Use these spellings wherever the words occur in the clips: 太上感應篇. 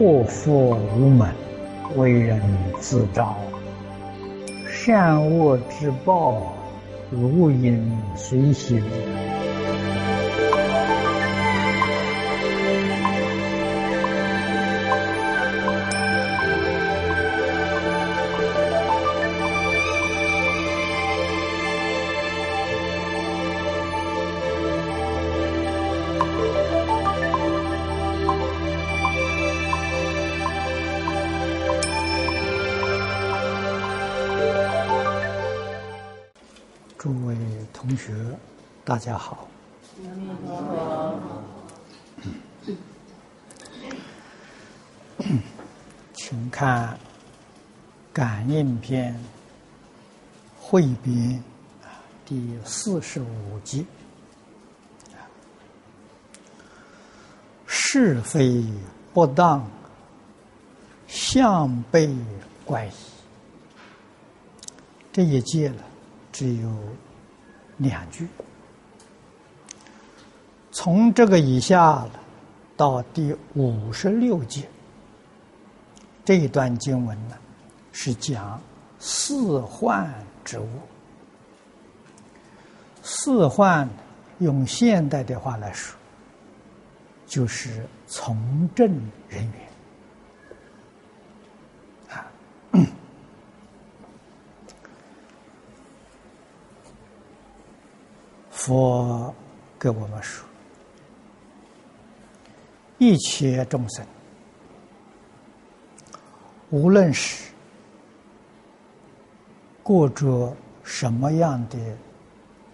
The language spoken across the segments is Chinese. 祸福无门，为人自招。善恶之报，如影随形。诸位同学，大家好。请看《感应篇》汇编第45集：是非不当，向被怪矣。这一节了。只有2句，从这个以下到第56节，这一段经文呢，是讲四患之物。四患用现代的话来说，就是从政人员。佛给我们说，一切众生，无论是过着什么样的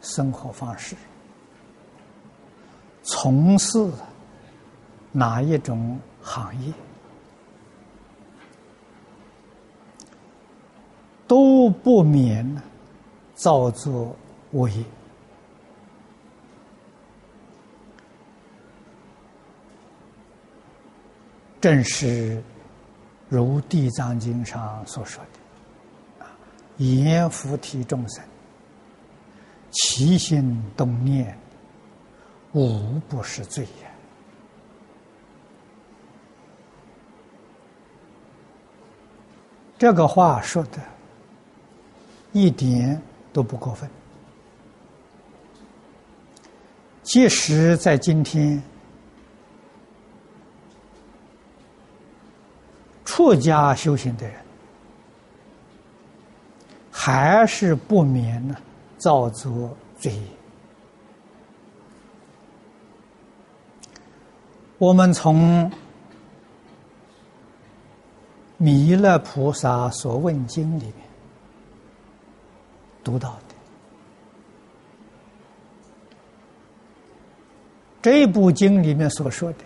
生活方式，从事哪一种行业，都不免造作恶业。正是如《地藏经》上所说的，阎浮提众生，起心动念，无不是罪也。这个话说的一点都不过分，即使在今天出家修行的人，还是不免造作罪业。我们从弥勒菩萨所问经里面读到的，这部经里面所说的，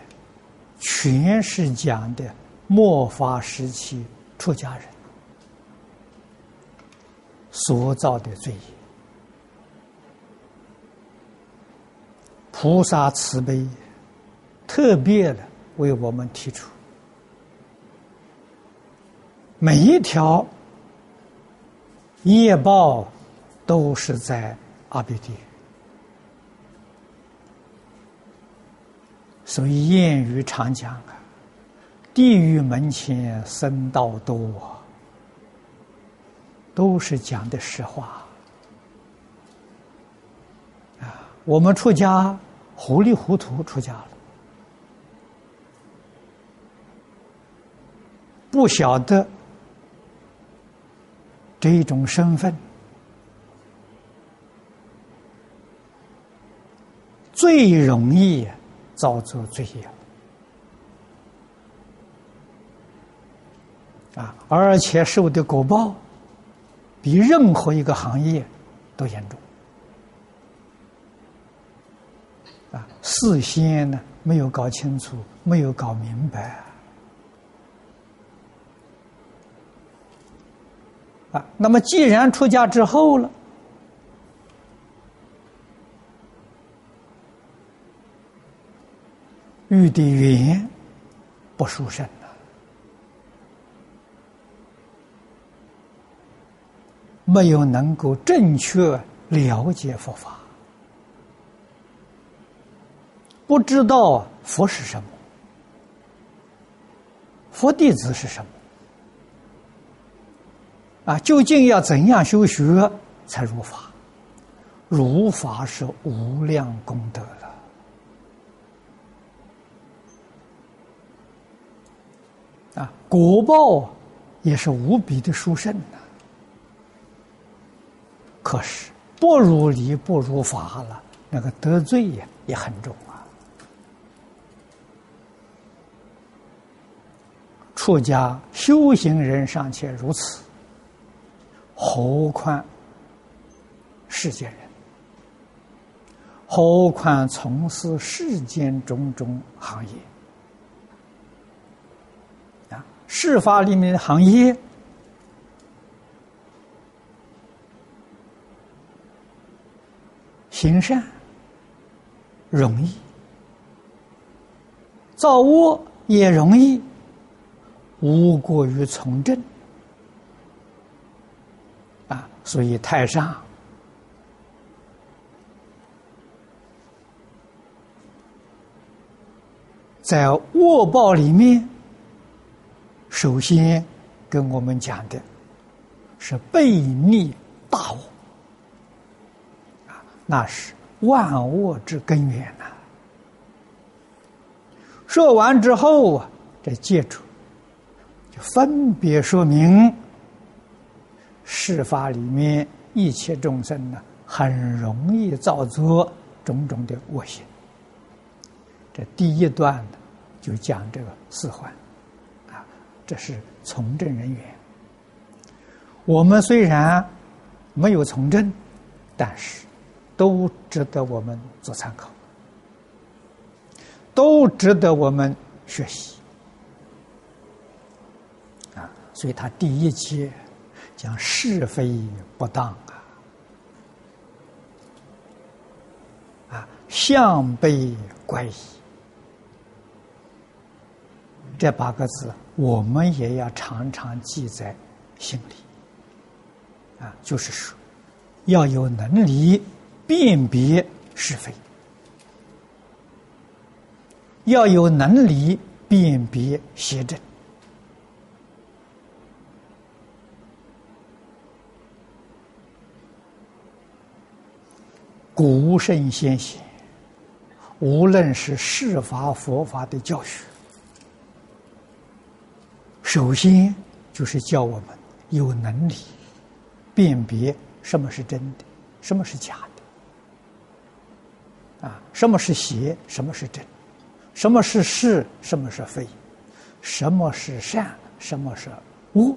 全是讲的末法时期出家人所造的罪业。菩萨慈悲特别的为我们提出，每一条业报都是在阿鼻地狱，所以谚语常讲啊，地狱门前僧道多，都是讲的实话啊！我们出家糊里糊涂出家了，不晓得这种身份，最容易造作罪业。而且受的果报比任何一个行业都严重。事先呢没有搞清楚，没有搞明白。那么既然出家之后了，遇的缘不殊胜。没有能够正确了解佛法，不知道佛是什么，佛弟子是什么？啊，究竟要怎样修学才如法？如法是无量功德了。啊，果报也是无比的殊胜呐。可是不如理不如法了，那个得罪也很重啊。出家修行人尚且如此，何况世间人？何况从事世间种种行业？世法里面的行业，行善容易，造恶也容易，无过于从政啊！所以太上在恶报里面，首先跟我们讲的是悖逆大恶啊，那是万恶之根源呐。说完之后啊，这戒处就分别说明世法里面一切众生呢，很容易造作种种的恶行。这第一段呢，就讲这个四患。这是从政人员。我们虽然没有从政，但是都值得我们做参考，都值得我们学习啊！所以他第一节讲是非不当啊，向背乖疑这八个字。我们也要常常记在心里，啊，就是说，要有能力辨别是非，要有能力辨别邪正，古圣先贤，无论是世法、佛法的教学。首先就是教我们有能力辨别什么是真的，什么是假的，啊，什么是邪，什么是真，什么是是，什么是非，什么是善，什么是恶，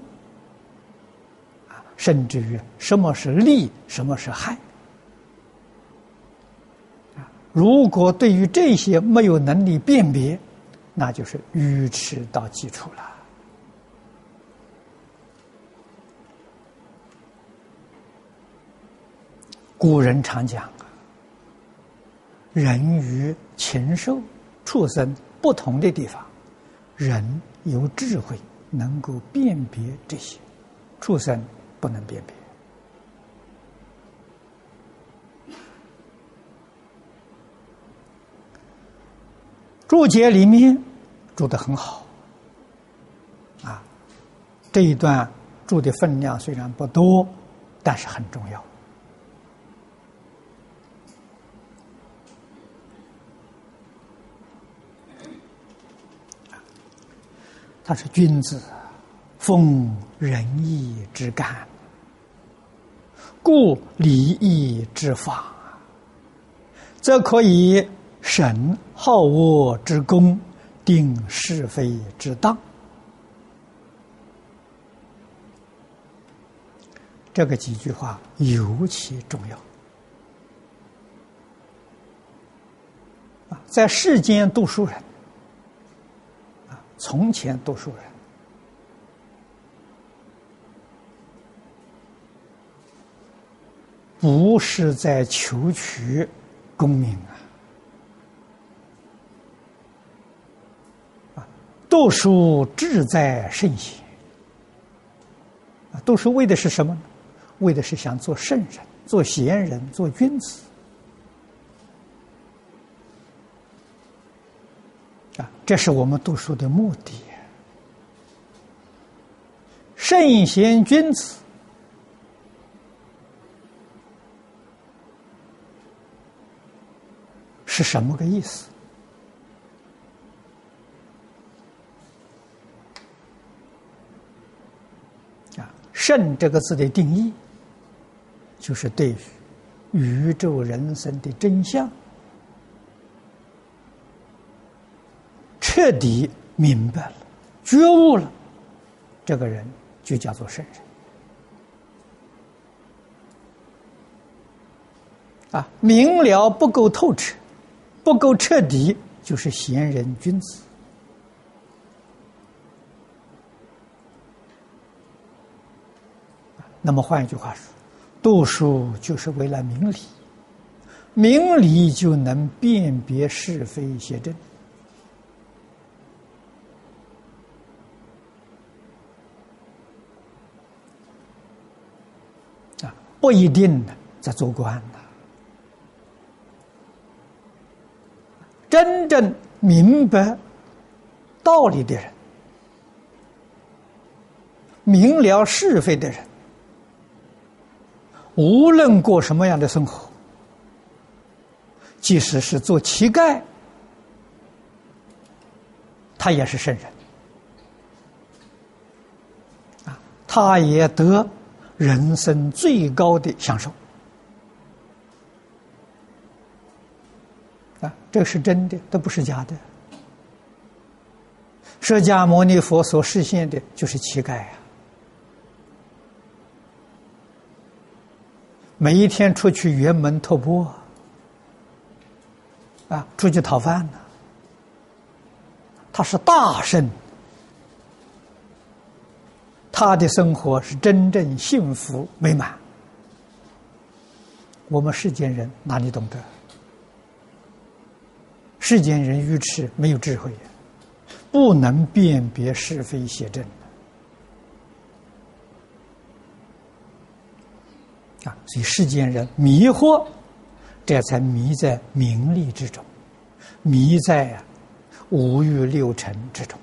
啊，甚至于什么是利，什么是害，啊，如果对于这些没有能力辨别，那就是愚痴到极处了。古人常讲啊，人与禽兽、畜生不同的地方，人有智慧能够辨别这些，畜生不能辨别。注解里面注得很好啊，这一段注的分量虽然不多，但是很重要。他是君子，奉仁义之干，故礼义之法，则可以审好恶之功，定是非之当。这个几句话尤其重要。在世间读书人，从前读书人不是在求取功名啊，读书志在圣贤啊，读书为的是什么呢？为的是想做圣人、做贤人、做君子啊，这是我们读书的目的。圣贤君子是什么个意思？圣这个字的定义，就是对宇宙人生的真相彻底明白了、觉悟了，这个人就叫做圣人。明了不够透彻，不够彻底，就是贤人君子。那么换一句话说，读书就是为了明理，明理就能辨别是非邪正。不一定在做官的，真正明白道理的人，明了是非的人，无论过什么样的生活，即使是做乞丐，他也是圣人，他也得人生最高的享受，这是真的，这不是假的。释迦牟尼佛所示现的就是乞丐啊，每一天出去辕门托钵啊，出去讨饭呢，他是大圣。他的生活是真正幸福美满，我们世间人哪里懂得？世间人愚痴，没有智慧，不能辨别是非邪正啊！所以世间人迷惑，这才迷在名利之中，迷在五欲六尘之中。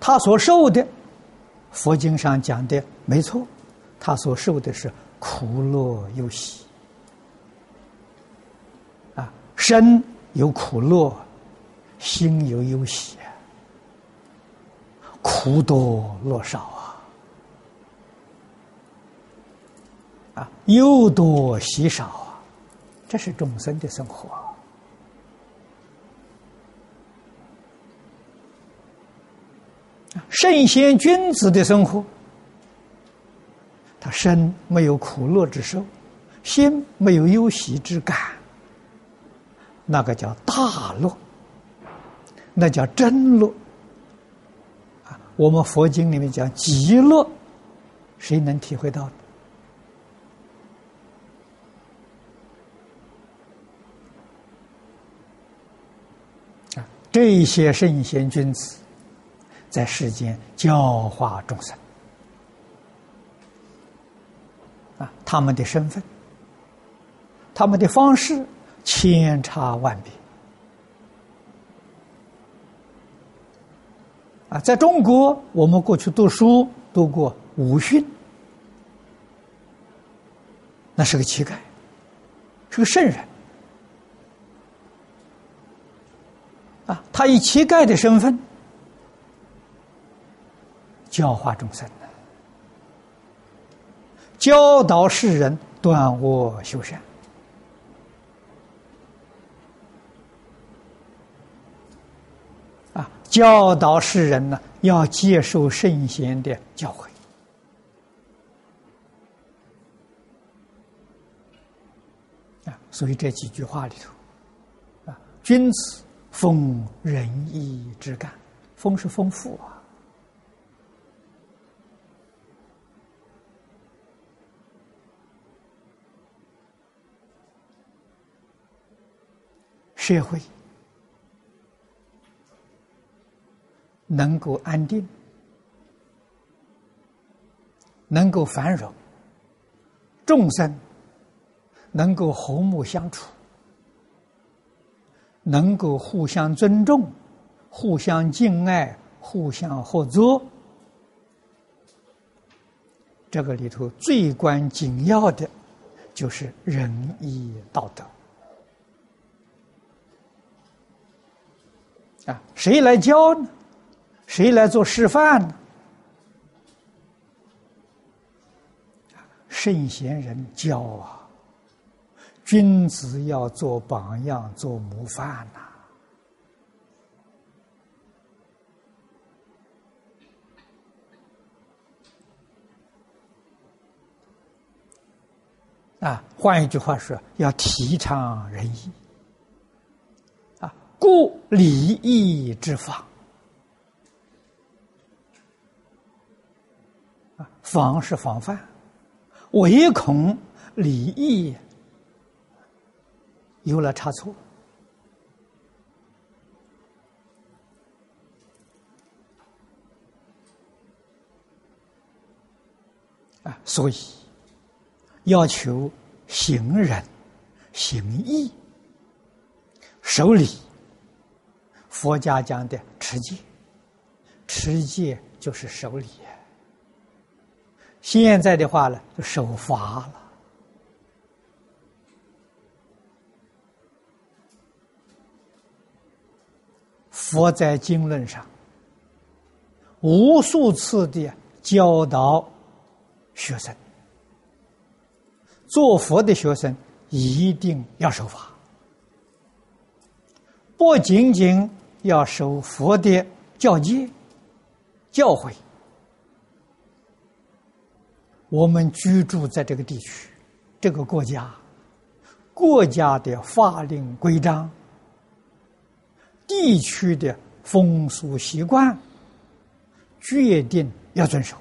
他所受的，佛经上讲的没错，他所受的是苦乐忧喜啊，身有苦乐，心有忧喜，苦多乐少啊，忧多喜少啊，这是众生的生活。圣贤君子的生活，他身没有苦乐之受，心没有忧喜之感，那个叫大乐，那叫真乐。我们佛经里面讲极乐，谁能体会到的？这些圣贤君子在世间教化众生啊，他们的身份、他们的方式千差万别啊。在中国，我们过去读书读过武训，那是个乞丐，是个圣人啊，他以乞丐的身份教化众生，教导世人断恶修善啊，教导世人呢要接受圣贤的教诲啊。所以这几句话里头啊，君子丰仁义之感，丰是丰富啊。社会能够安定，能够繁荣，众生能够和睦相处，能够互相尊重、互相敬爱、互相合作，这个里头最关紧要的就是仁义道德啊！谁来教呢？谁来做示范呢？圣贤人教啊！君子要做榜样，做模范呐、啊！换一句话说，要提倡仁义啊，故礼义之法啊，防是防范，唯恐礼义有了差错，所以要求行仁、行义、守礼。佛家讲的持戒，持戒就是守礼。现在的话呢，就守法了。佛在经论上无数次的教导学生，做佛的学生一定要守法，不仅仅要守佛的教戒、教诲。我们居住在这个地区、这个国家，国家的法令规章、地区的风俗习惯，决定要遵守。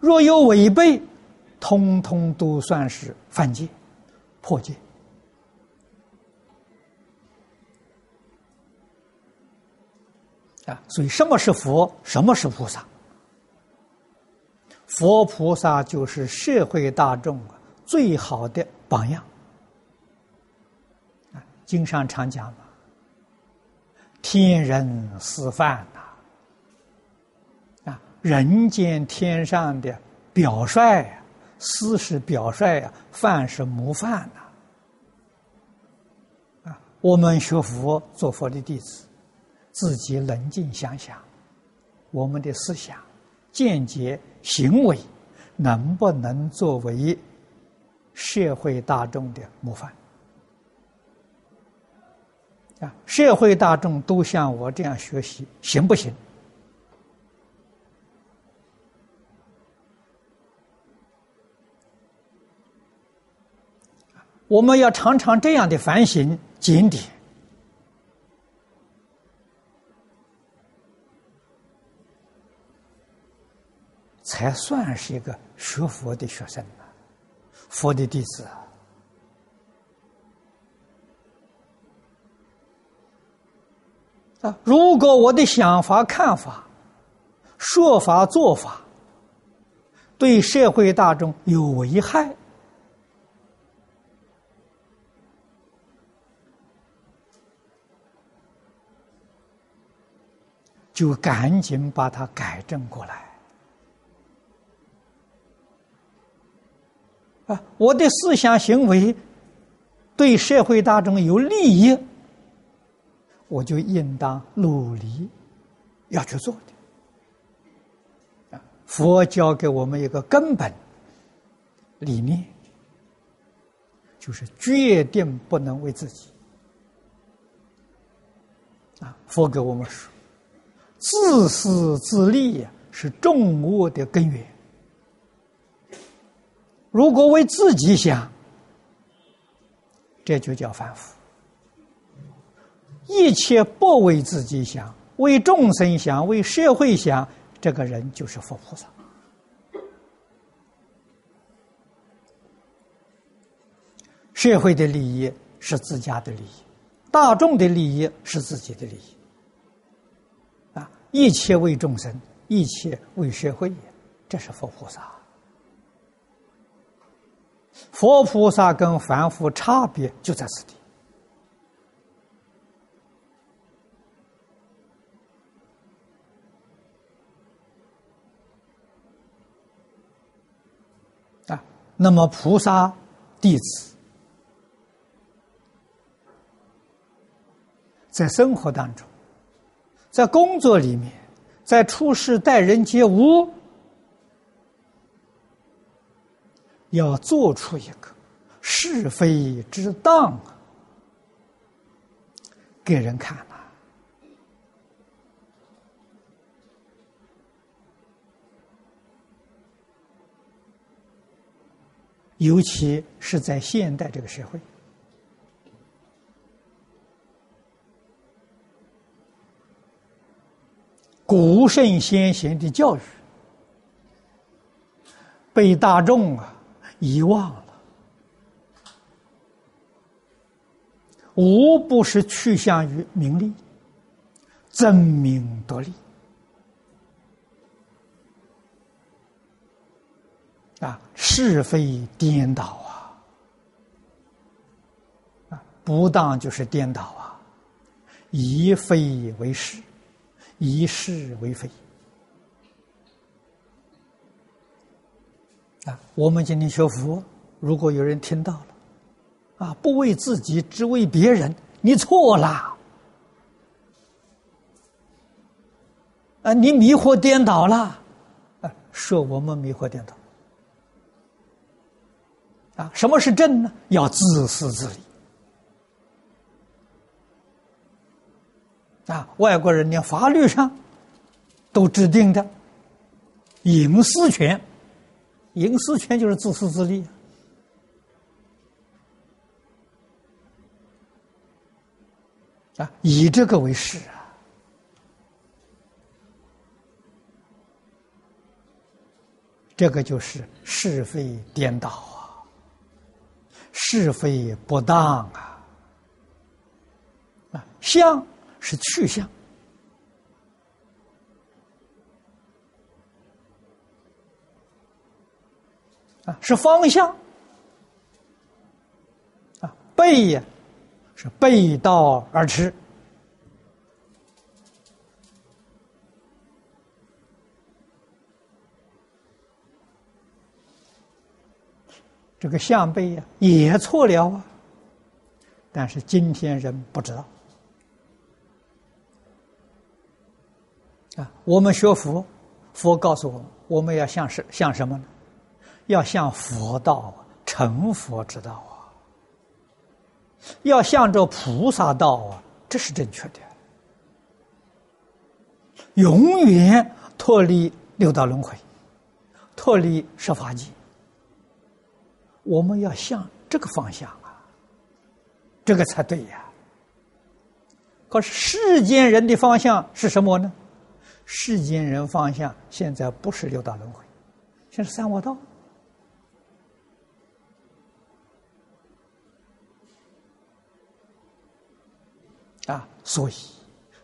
若有违背，通通都算是犯戒、破戒。所以什么是佛，什么是菩萨？佛菩萨就是社会大众最好的榜样。经上常讲嘛，天人示范呐，人间天上的表率啊，师是表率啊，范是模范呐。我们学佛做佛的弟子，自己冷静想想，我们的思想、见解、行为，能不能作为社会大众的模范？社会大众都像我这样学习，行不行？我们要常常这样的反省检点，才算是一个学佛的学生呢，佛的弟子。如果我的想法、看法、说法、做法对社会大众有危害，就赶紧把它改正过来。我的思想行为对社会大众有利益，我就应当努力要去做的。佛教给我们一个根本理念，就是决定不能为自己。佛给我们说，自私自利是众恶的根源。如果为自己想，这就叫凡夫。一切不为自己想，为众生想，为社会想，这个人就是佛菩萨。社会的利益是自家的利益，大众的利益是自己的利益。一切为众生，一切为社会，这是佛菩萨。佛菩萨跟凡夫差别就在此地。啊，那么菩萨弟子在生活当中，在工作里面，在处事待人接物，要做出一个是非之当，给人看了，尤其是在现代这个社会，古圣先贤的教育被大众遗忘了，无不是趋向于名利，争名夺利啊，是非颠倒啊，不当就是颠倒啊，以非为是，以是为非啊。我们今天学佛，如果有人听到了啊，不为自己，只为别人，你错了啊，你迷惑颠倒了啊，说我们迷惑颠倒啊。什么是正呢？要自私自利啊！外国人连法律上都制定的隐私权，隐私权就是自私自利啊！以这个为是啊！这个就是是非颠倒啊，是非不当啊！啊，像是去向啊，是方向啊，背呀是背道而驰这个向背呀也错了啊，但是今天人不知道啊，我们学佛，佛告诉我们，我们要向什么呢？要向佛道，成佛之道啊！要向着菩萨道啊，这是正确的。永远脱离六道轮回，脱离十法界。我们要向这个方向啊，这个才对呀。可是世间人的方向是什么呢？世间人方向现在不是六道轮回，现在是三恶道啊，所以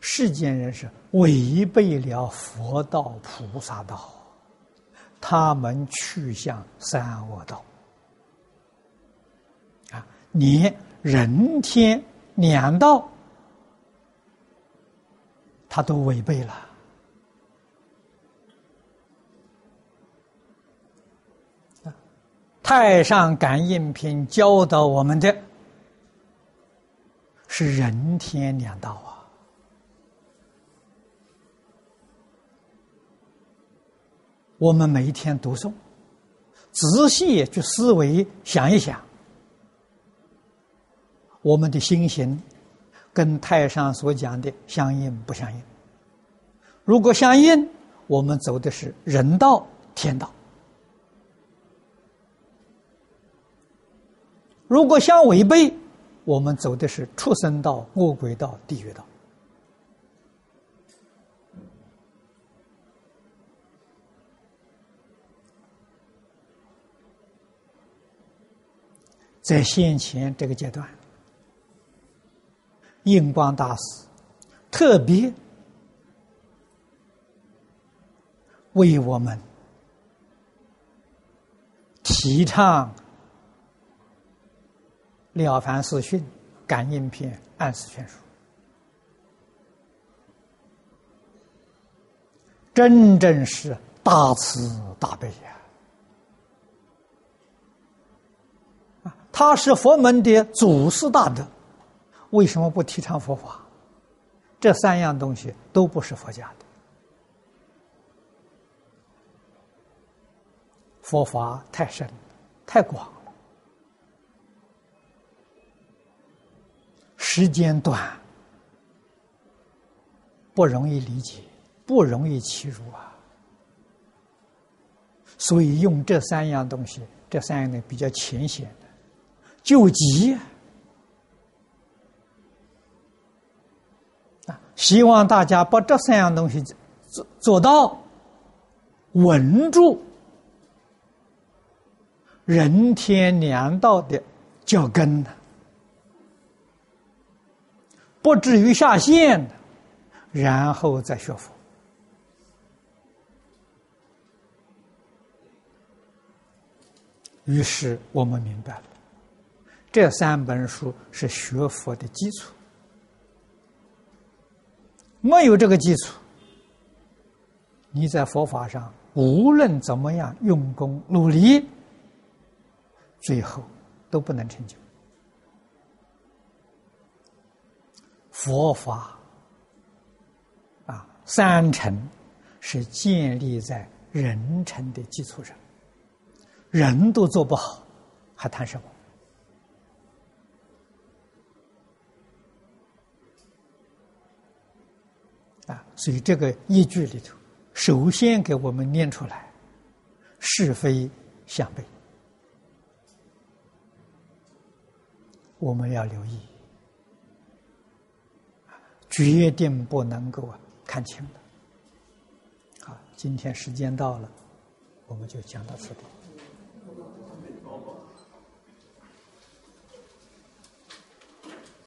世间人是违背了佛道菩萨道，他们去向三恶道啊，连人天两道他都违背了。太上感应篇教导我们的是人天两道啊，我们每一天读诵，仔细去思维想一想，我们的心行跟太上所讲的相应不相应？如果相应，我们走的是人道、天道。如果相违背，我们走的是畜生道、恶鬼道、地狱道。在先前这个阶段，印光大师特别为我们提倡了凡四训》《感应篇》《暗示全书》，真正是大慈大悲呀！他是佛门的祖师大德，为什么不提倡佛法？这三样东西都不是佛家的，佛法太深太广了，时间短，不容易理解，不容易契入啊。所以用这三样东西，这三样呢比较浅显的，救急啊！希望大家把这三样东西做到稳住人天良道的脚跟，不至于下陷，然后再学佛。于是我们明白了，这三本书是学佛的基础，没有这个基础，你在佛法上无论怎么样用功努力，最后都不能成就。佛法三乘是建立在人乘的基础上，人都做不好，还谈什么？所以这个依据里头，首先给我们念出来是非相悖，我们要留意，决定不能够看清的。好，今天时间到了，我们就讲到此地。